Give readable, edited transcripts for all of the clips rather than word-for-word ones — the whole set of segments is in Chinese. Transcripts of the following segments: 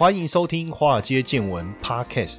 欢迎收听华尔街见闻 Podcast，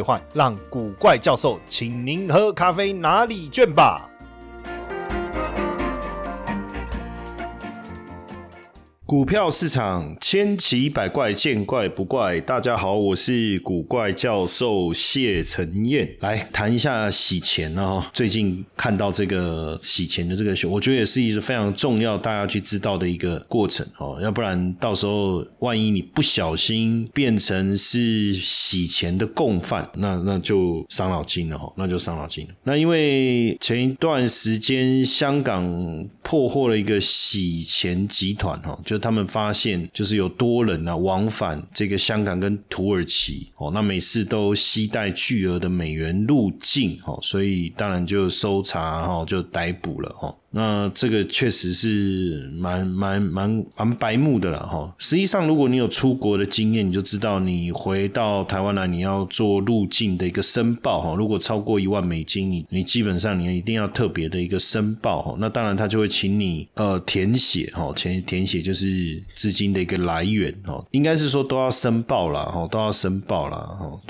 换，让古怪教授请您喝咖啡拿礼券吧。股票市场千奇百怪，见怪不怪。大家好，我是古怪教授谢承彦，来谈一下洗钱啊。最近看到这个洗钱的这个，我觉得也是一个非常重要大家去知道的一个过程哦。要不然到时候万一你不小心变成是洗钱的共犯，那就伤脑筋了哦，那就伤脑筋了。那因为前一段时间香港破获了一个洗钱集团哦，就他们发现就是有多人啊往返这个香港跟土耳其哦，那每次都携带巨额的美元入境哦，所以当然就搜查哦，就逮捕了哦。那这个确实是蛮白目的啦齁。实际上如果你有出国的经验，你就知道你回到台湾来你要做入境的一个申报齁。如果超过$10,000，你基本上你一定要特别的一个申报齁。那当然他就会请你填写齁，填写就是资金的一个来源齁。应该是说都要申报啦齁，都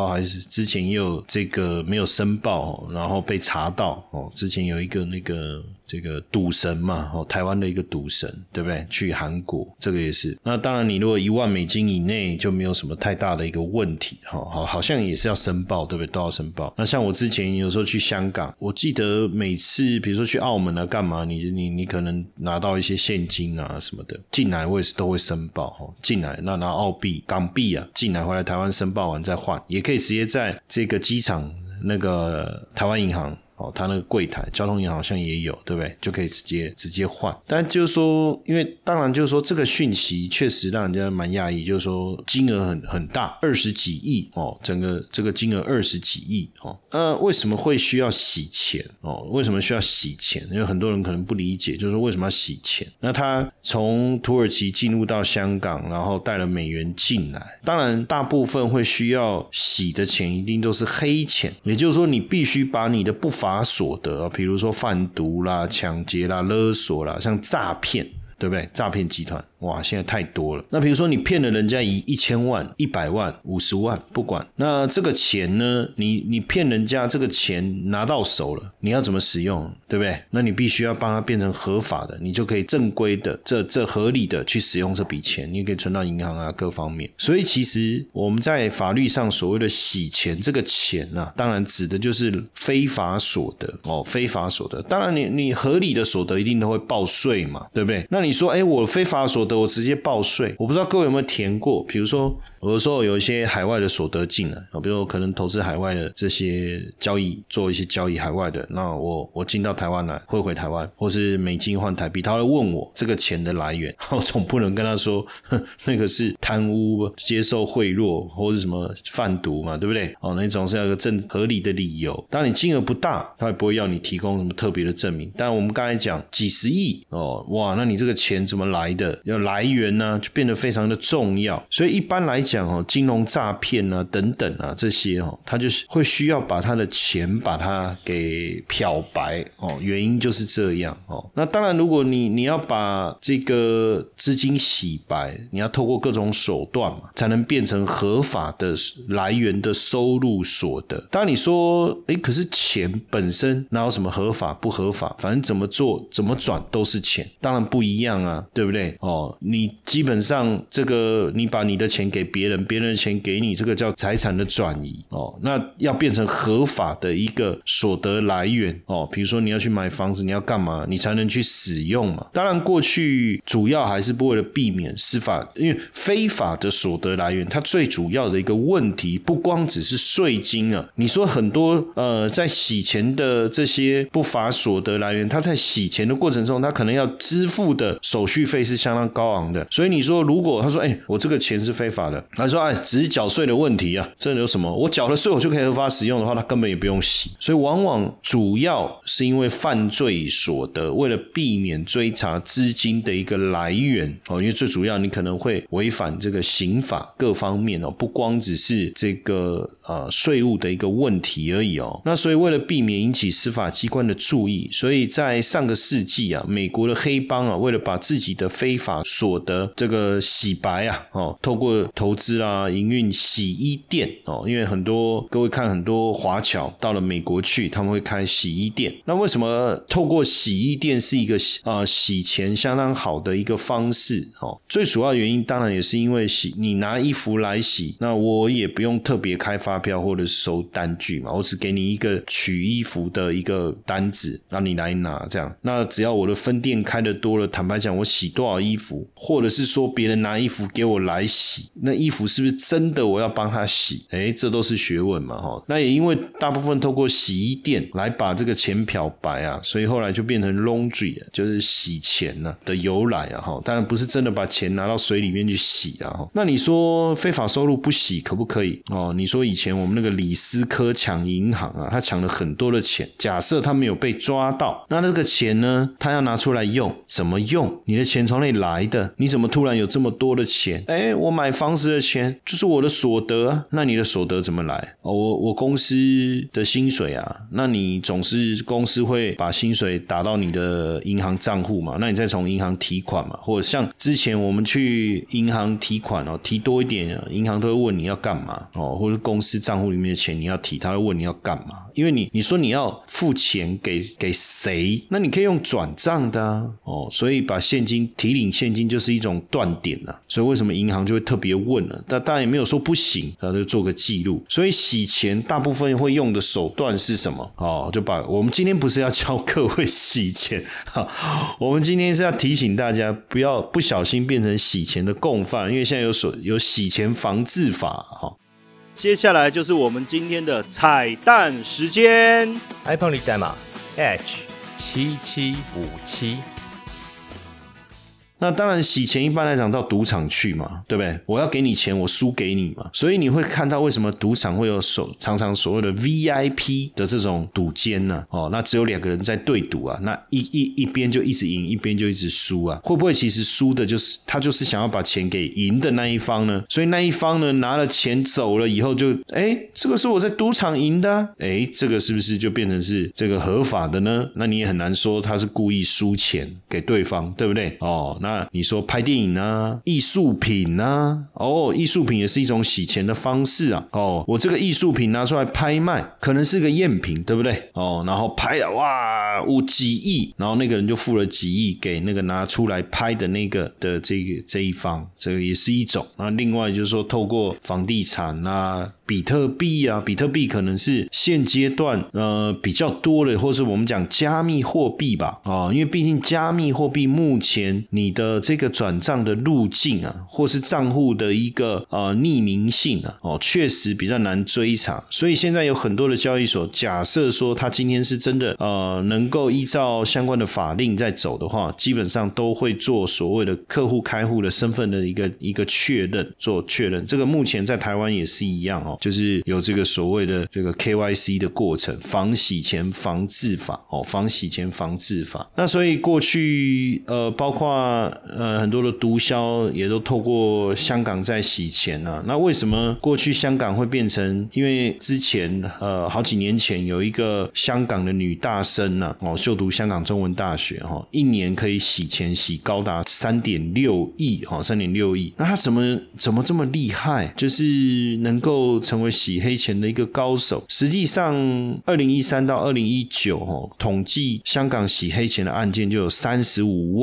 要还是之前也有这个没有申报齁，然后被查到齁。之前有一个那个这个赌神嘛，台湾的一个赌神，对不对？去韩国，这个也是。那当然你如果$10,000以内就没有什么太大的一个问题，好像也是要申报，对不对？都要申报。那像我之前有时候去香港，我记得每次比如说去澳门啊干嘛，你可能拿到一些现金啊什么的进来，我也是都会申报进来，那拿澳币港币啊进来回来台湾申报完再换，也可以直接在这个机场那个台湾银行哦，他那个柜台交通银行好像也有，对不对？就可以直接换。但就是说，因为当然就是说这个讯息确实让人家蛮讶异，就是说金额很大，20几亿哦，整个这个金额20几亿哦。为什么会需要洗钱哦？为什么需要洗钱？因为很多人可能不理解，就是为什么要洗钱？那他从土耳其进入到香港，然后带了美元进来，当然大部分会需要洗的钱一定都是黑钱，也就是说你必须把你的不法所得，比如说贩毒啦、抢劫啦、勒索啦，像诈骗，对不对？诈骗集团，哇，现在太多了。那比如说你骗了人家1000万、100万、50万，不管，那这个钱呢，你骗人家这个钱拿到手了，你要怎么使用，对不对？那你必须要帮它变成合法的，你就可以正规的、这合理的去使用这笔钱，你可以存到银行啊各方面。所以其实我们在法律上所谓的洗钱，这个钱啊，当然指的就是非法所得哦，非法所得。当然你合理的所得一定都会报税嘛，对不对？那你说，哎，我非法所得我直接报税，我不知道各位有没有填过，比如说有时候有一些海外的所得进来，比如说可能投资海外的这些交易，做一些交易海外的，那我进到台湾来汇回台湾，或是美金换台币，他会问我这个钱的来源，我总不能跟他说那个是贪污、接受贿赂或是什么贩毒嘛，对不对？哦，那种是要有个正合理的理由。当然你金额不大，他也不会要你提供什么特别的证明。但我们刚才讲几十亿哦，哇，那你这个钱怎么来的？要来源呢，就变得非常的重要。所以一般来讲哦，金融诈骗啊等等啊这些哦，他就是会需要把他的钱把它给漂白哦，原因就是这样哦。那当然，如果你要把这个资金洗白，你要透过各种手段嘛，才能变成合法的来源的收入所得。当然你说，哎，可是钱本身哪有什么合法不合法？反正怎么做怎么转都是钱，当然不一样啊，对不对？哦。你基本上这个你把你的钱给别人，别人的钱给你，这个叫财产的转移哦。那要变成合法的一个所得来源哦，比如说你要去买房子，你要干嘛，你才能去使用嘛。当然过去主要还是为了避免司法，因为非法的所得来源它最主要的一个问题不光只是税金啊。你说很多在洗钱的这些不法所得来源，它在洗钱的过程中，它可能要支付的手续费是相当高昂的。所以你说如果他说我这个钱是非法的，他说只是缴税的问题啊，这有什么？我缴了税我就可以合法使用的话，他根本也不用洗。所以往往主要是因为犯罪所得，为了避免追查资金的一个来源因为最主要你可能会违反这个刑法各方面不光只是这个税务的一个问题而已那所以为了避免引起司法机关的注意，所以在上个世纪美国的黑帮为了把自己的非法所得这个洗白透过投资啦、营运洗衣店因为很多各位看很多华侨到了美国去，他们会开洗衣店。那为什么透过洗衣店是一个洗钱相当好的一个方式最主要原因当然也是因为你拿衣服来洗，那我也不用特别开发票或者是收单据嘛，我只给你一个取衣服的一个单子让你来拿这样。那只要我的分店开的多了，坦白讲我洗多少衣服，或者是说别人拿衣服给我来洗，那衣服是不是真的我要帮他洗这都是学问嘛那也因为大部分透过洗衣店来把这个钱漂白所以后来就变成 laundry 就是洗钱的由来当然不是真的把钱拿到水里面去洗那你说非法收入不洗可不可以你说以前我们那个李斯科抢银行他抢了很多的钱，假设他没有被抓到，那这个钱呢他要拿出来用，怎么用？你的钱从哪里来的？你怎么突然有这么多的钱？我买房子的钱就是我的所得那你的所得怎么来？我公司的薪水那你总是公司会把薪水打到你的银行账户嘛，那你再从银行提款嘛，或者像之前我们去银行提款提多一点银行都会问你要干嘛或者公司账户里面的钱你要提，他会问你要干嘛，因为你说你要付钱给谁，那你可以用转账的所以把现金提领现金就是一种断点所以为什么银行就会特别问了但当然也没有说不行，他就做个记录。所以洗钱大部分会用的手段是什么就把我们今天不是要教各位洗钱我们今天是要提醒大家不小心变成洗钱的共犯，因为现在有洗钱防治法接下来就是我们今天的彩蛋时间 iPoint 里代码 H7757。那当然洗钱一般来讲到赌场去嘛，对不对？我要给你钱我输给你嘛，所以你会看到为什么赌场会有常常所谓的 VIP 的这种赌间那只有两个人在对赌那一边就一直赢一边就一直输会不会其实输的就是他就是想要把钱给赢的那一方呢？所以那一方呢拿了钱走了以后就这个是我在赌场赢的这个是不是就变成是这个合法的呢？那你也很难说他是故意输钱给对方，对不对那你说拍电影艺术品艺术品也是一种洗钱的方式我这个艺术品拿出来拍卖，可能是个赝品，对不对然后拍了哇有几亿，然后那个人就付了几亿给那个拿出来拍的那个的这一方，这个也是一种。那另外就是说透过房地产比特币比特币可能是现阶段比较多的，或是我们讲加密货币吧因为毕竟加密货币目前你的这个转账的路径或是账户的一个匿名性确实比较难追查，所以现在有很多的交易所，假设说他今天是真的能够依照相关的法令在走的话，基本上都会做所谓的客户开户的身份的一个确认，做确认。这个目前在台湾也是一样就是有这个所谓的这个 KYC 的过程，防洗钱防治法防洗钱防治法。那所以过去包括很多的毒枭也都透过香港在洗钱那为什么过去香港会变成，因为之前好几年前有一个香港的女大生就读香港中文大学一年可以洗钱洗高达 3.6 亿 3.6 亿。那她怎么这么厉害，就是能够成为洗黑钱的一个高手。实际上2013到2019统计香港洗黑钱的案件就有35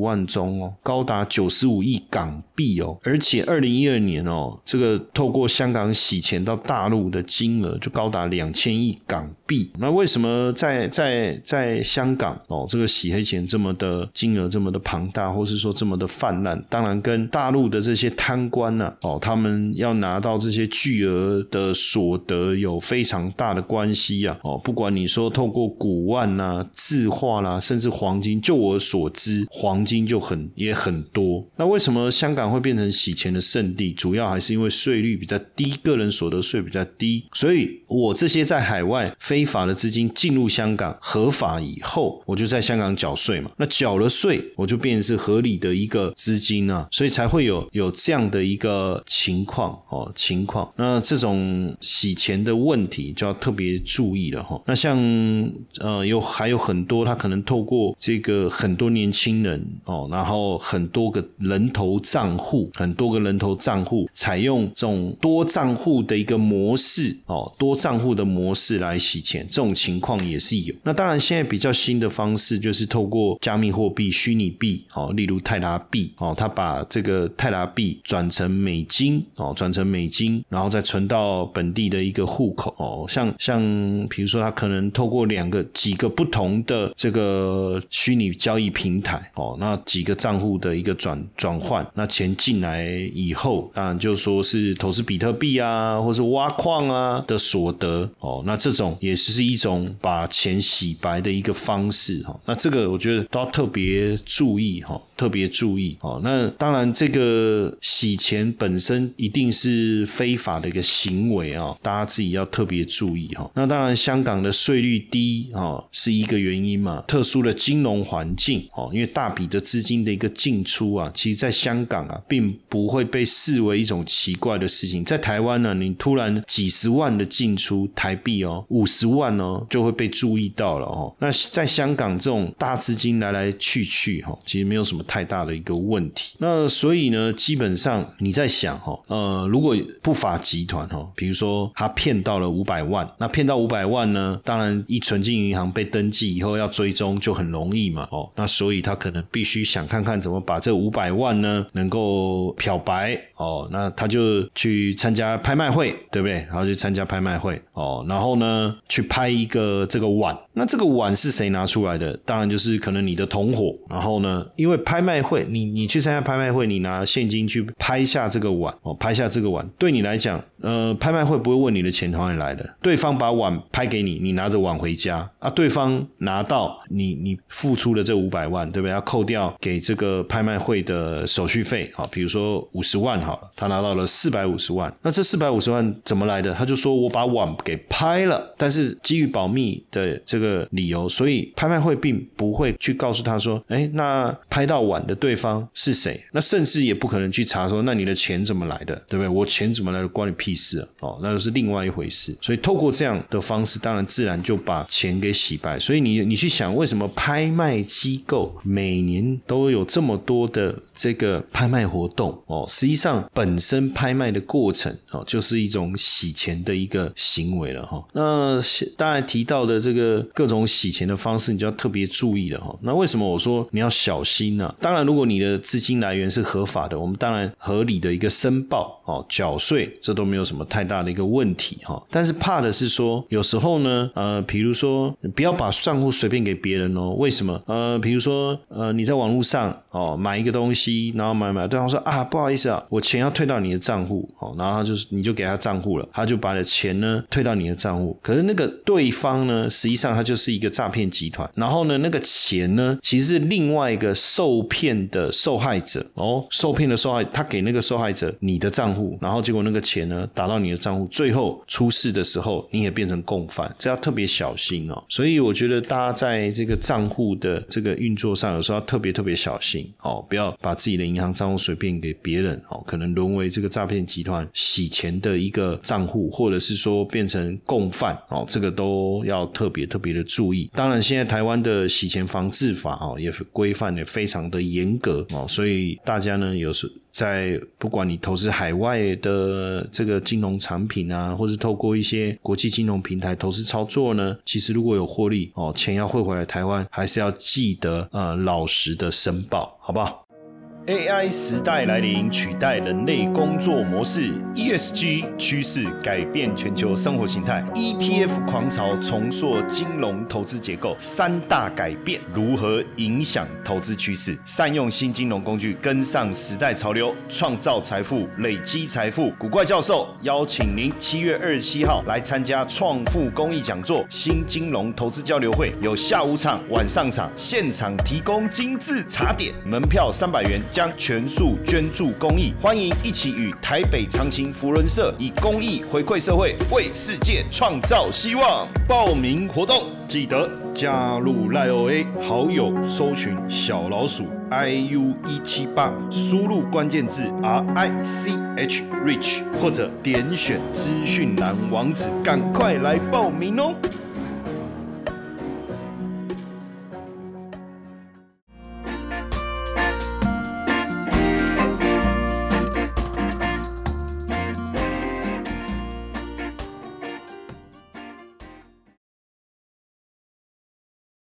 万宗高达95亿港币而且2012年这个透过香港洗钱到大陆的金额就高达2000亿港币。那为什么在香港这个洗黑钱这么的金额这么的庞大，或是说这么的泛滥？当然跟大陆的这些贪官他们要拿到这些巨额的所得有非常大的关系啊。哦，不管你说透过古玩啊、字画啦、甚至黄金，就我所知，黄金就也很多。那为什么香港会变成洗钱的圣地？主要还是因为税率比较低，个人所得税比较低，所以我这些在海外非法的资金进入香港合法以后，我就在香港缴税嘛。那缴了税，我就变成是合理的一个资金啊，所以才会有这样的一个情况。那这种洗钱的问题就要特别注意了哈。那像还有很多他可能透过这个很多年轻人哦，然后很多个人头账户采用这种多账户的一个模式哦，多账户的模式来洗钱，这种情况也是有。那当然现在比较新的方式就是透过加密货币、虚拟币哦，例如泰达币哦，他把这个泰达币转成美金，然后再存到本地的一个户口哦。像比如说他可能透过几个不同的这个虚拟交易平台哦，那几个账户的一个转换，那钱进来以后，当然就说是投资比特币啊，或是挖矿啊的所得哦，那这种也是一种把钱洗白的一个方式哦。那这个我觉得都要特别注意哦。那当然这个洗钱本身一定是非法的一个行为哦，大家自己要特别注意哦。那当然香港的税率低哦是一个原因嘛，特殊的金融环境哦，因为大笔的资金的一个进出啊，其实在香港啊并不会被视为一种奇怪的事情。在台湾呢，你突然几十万的进出台币哦，50万哦就会被注意到了哦。那在香港这种大资金来去哦，其实没有什么太大的一个问题。那所以呢，基本上你在想哦，如果不法集团哦，比如说他骗到了500万，那骗到500万呢，当然一存进银行被登记以后要追踪就很容易嘛哦，那所以他可能必须想看看怎么把这500万呢能够漂白哦，那他就去参加拍卖会，对不对？然后去参加拍卖会哦，然后呢去拍一个这个碗，那这个碗是谁拿出来的？当然就是可能你的同伙。然后呢，因为拍卖会你去参加拍卖会，你拿现金去拍下这个碗哦，拍下这个碗对你来讲，拍卖会不会问你的钱从哪里来的，对方把碗拍给你，你拿着碗回家啊，对方拿到你付出了这500万，对不对？要扣掉给这个拍卖会的手续费啊，比如说50万好了，他拿到了450万，那这450万怎么来的？他就说我把碗给拍了，但是基于保密的这个理由，所以拍卖会并不会去告诉他说，诶，那拍到碗的对方是谁？那甚至也不可能去查说，那你的钱怎么来的，对不对？我钱怎么来的关你屁事啊哦，那就是另外一回事。所以透过这样的方式，当然自然就把钱给洗白。所以你去想，为什么拍卖机构每年都有这么多的这个拍卖活动哦？实际上本身拍卖的过程哦，就是一种洗钱的一个行为了哦。那当然提到的这个各种洗钱的方式，你就要特别注意了哦。那为什么我说你要小心啊？当然如果你的资金来源是合法的，我们当然合理的一个申报哦，缴税，这都没有什么太大的一个问题哦。但是怕的是说有时候呢，比如说不要把账户随便给别人哦。为什么？比如说你在网络上哦买一个东西，然后买对方说啊不好意思啊，我钱要退到你的账户哦，然后你就给他账户了，他就把你的钱呢退到你的账户，可是那个对方呢实际上他就是一个诈骗集团，然后呢那个钱呢其实是另外一个受骗的受害者，他给那个受害者你的账户，然后结果那个钱呢打到你的账户，最后出事的时候你也变成共犯，这要特别小心哦。所以我觉得大家在这个账户的这个运作上，有时候要特别特别小心哦，不要把自己的银行账户随便给别人哦，可能沦为这个诈骗集团洗钱的一个账户，或者是说变成共犯哦，这个都要特别特别的注意。当然现在台湾的洗钱防治法哦也规范也非常的严格哦，所以大家呢有时在不管你投资海外的这个金融产品啊，或是透过一些国际金融平台投资操作呢，其实如果有获利哦，钱要汇回来台湾，还是要记得老实的申报，好不好？ AI 时代来临，取代人类工作模式。 ESG 趋势改变全球生活形态， ETF 狂潮重塑金融投资结构。三大改变如何影响投资趋势？善用新金融工具，跟上时代潮流，创造财富，累积财富。古怪教授邀请您7月27号来参加创富公益讲座新金融投资交流会，有下午场、晚上场，现场提供精致茶点，门票300元。将全数捐助公益，欢迎一起与台北长青扶轮社以公益回馈社会，为世界创造希望。报名活动记得加入赖 OA 好友，搜寻小老鼠 IU178，输入关键字 RICH 或者点选资讯栏网址，赶快来报名哦！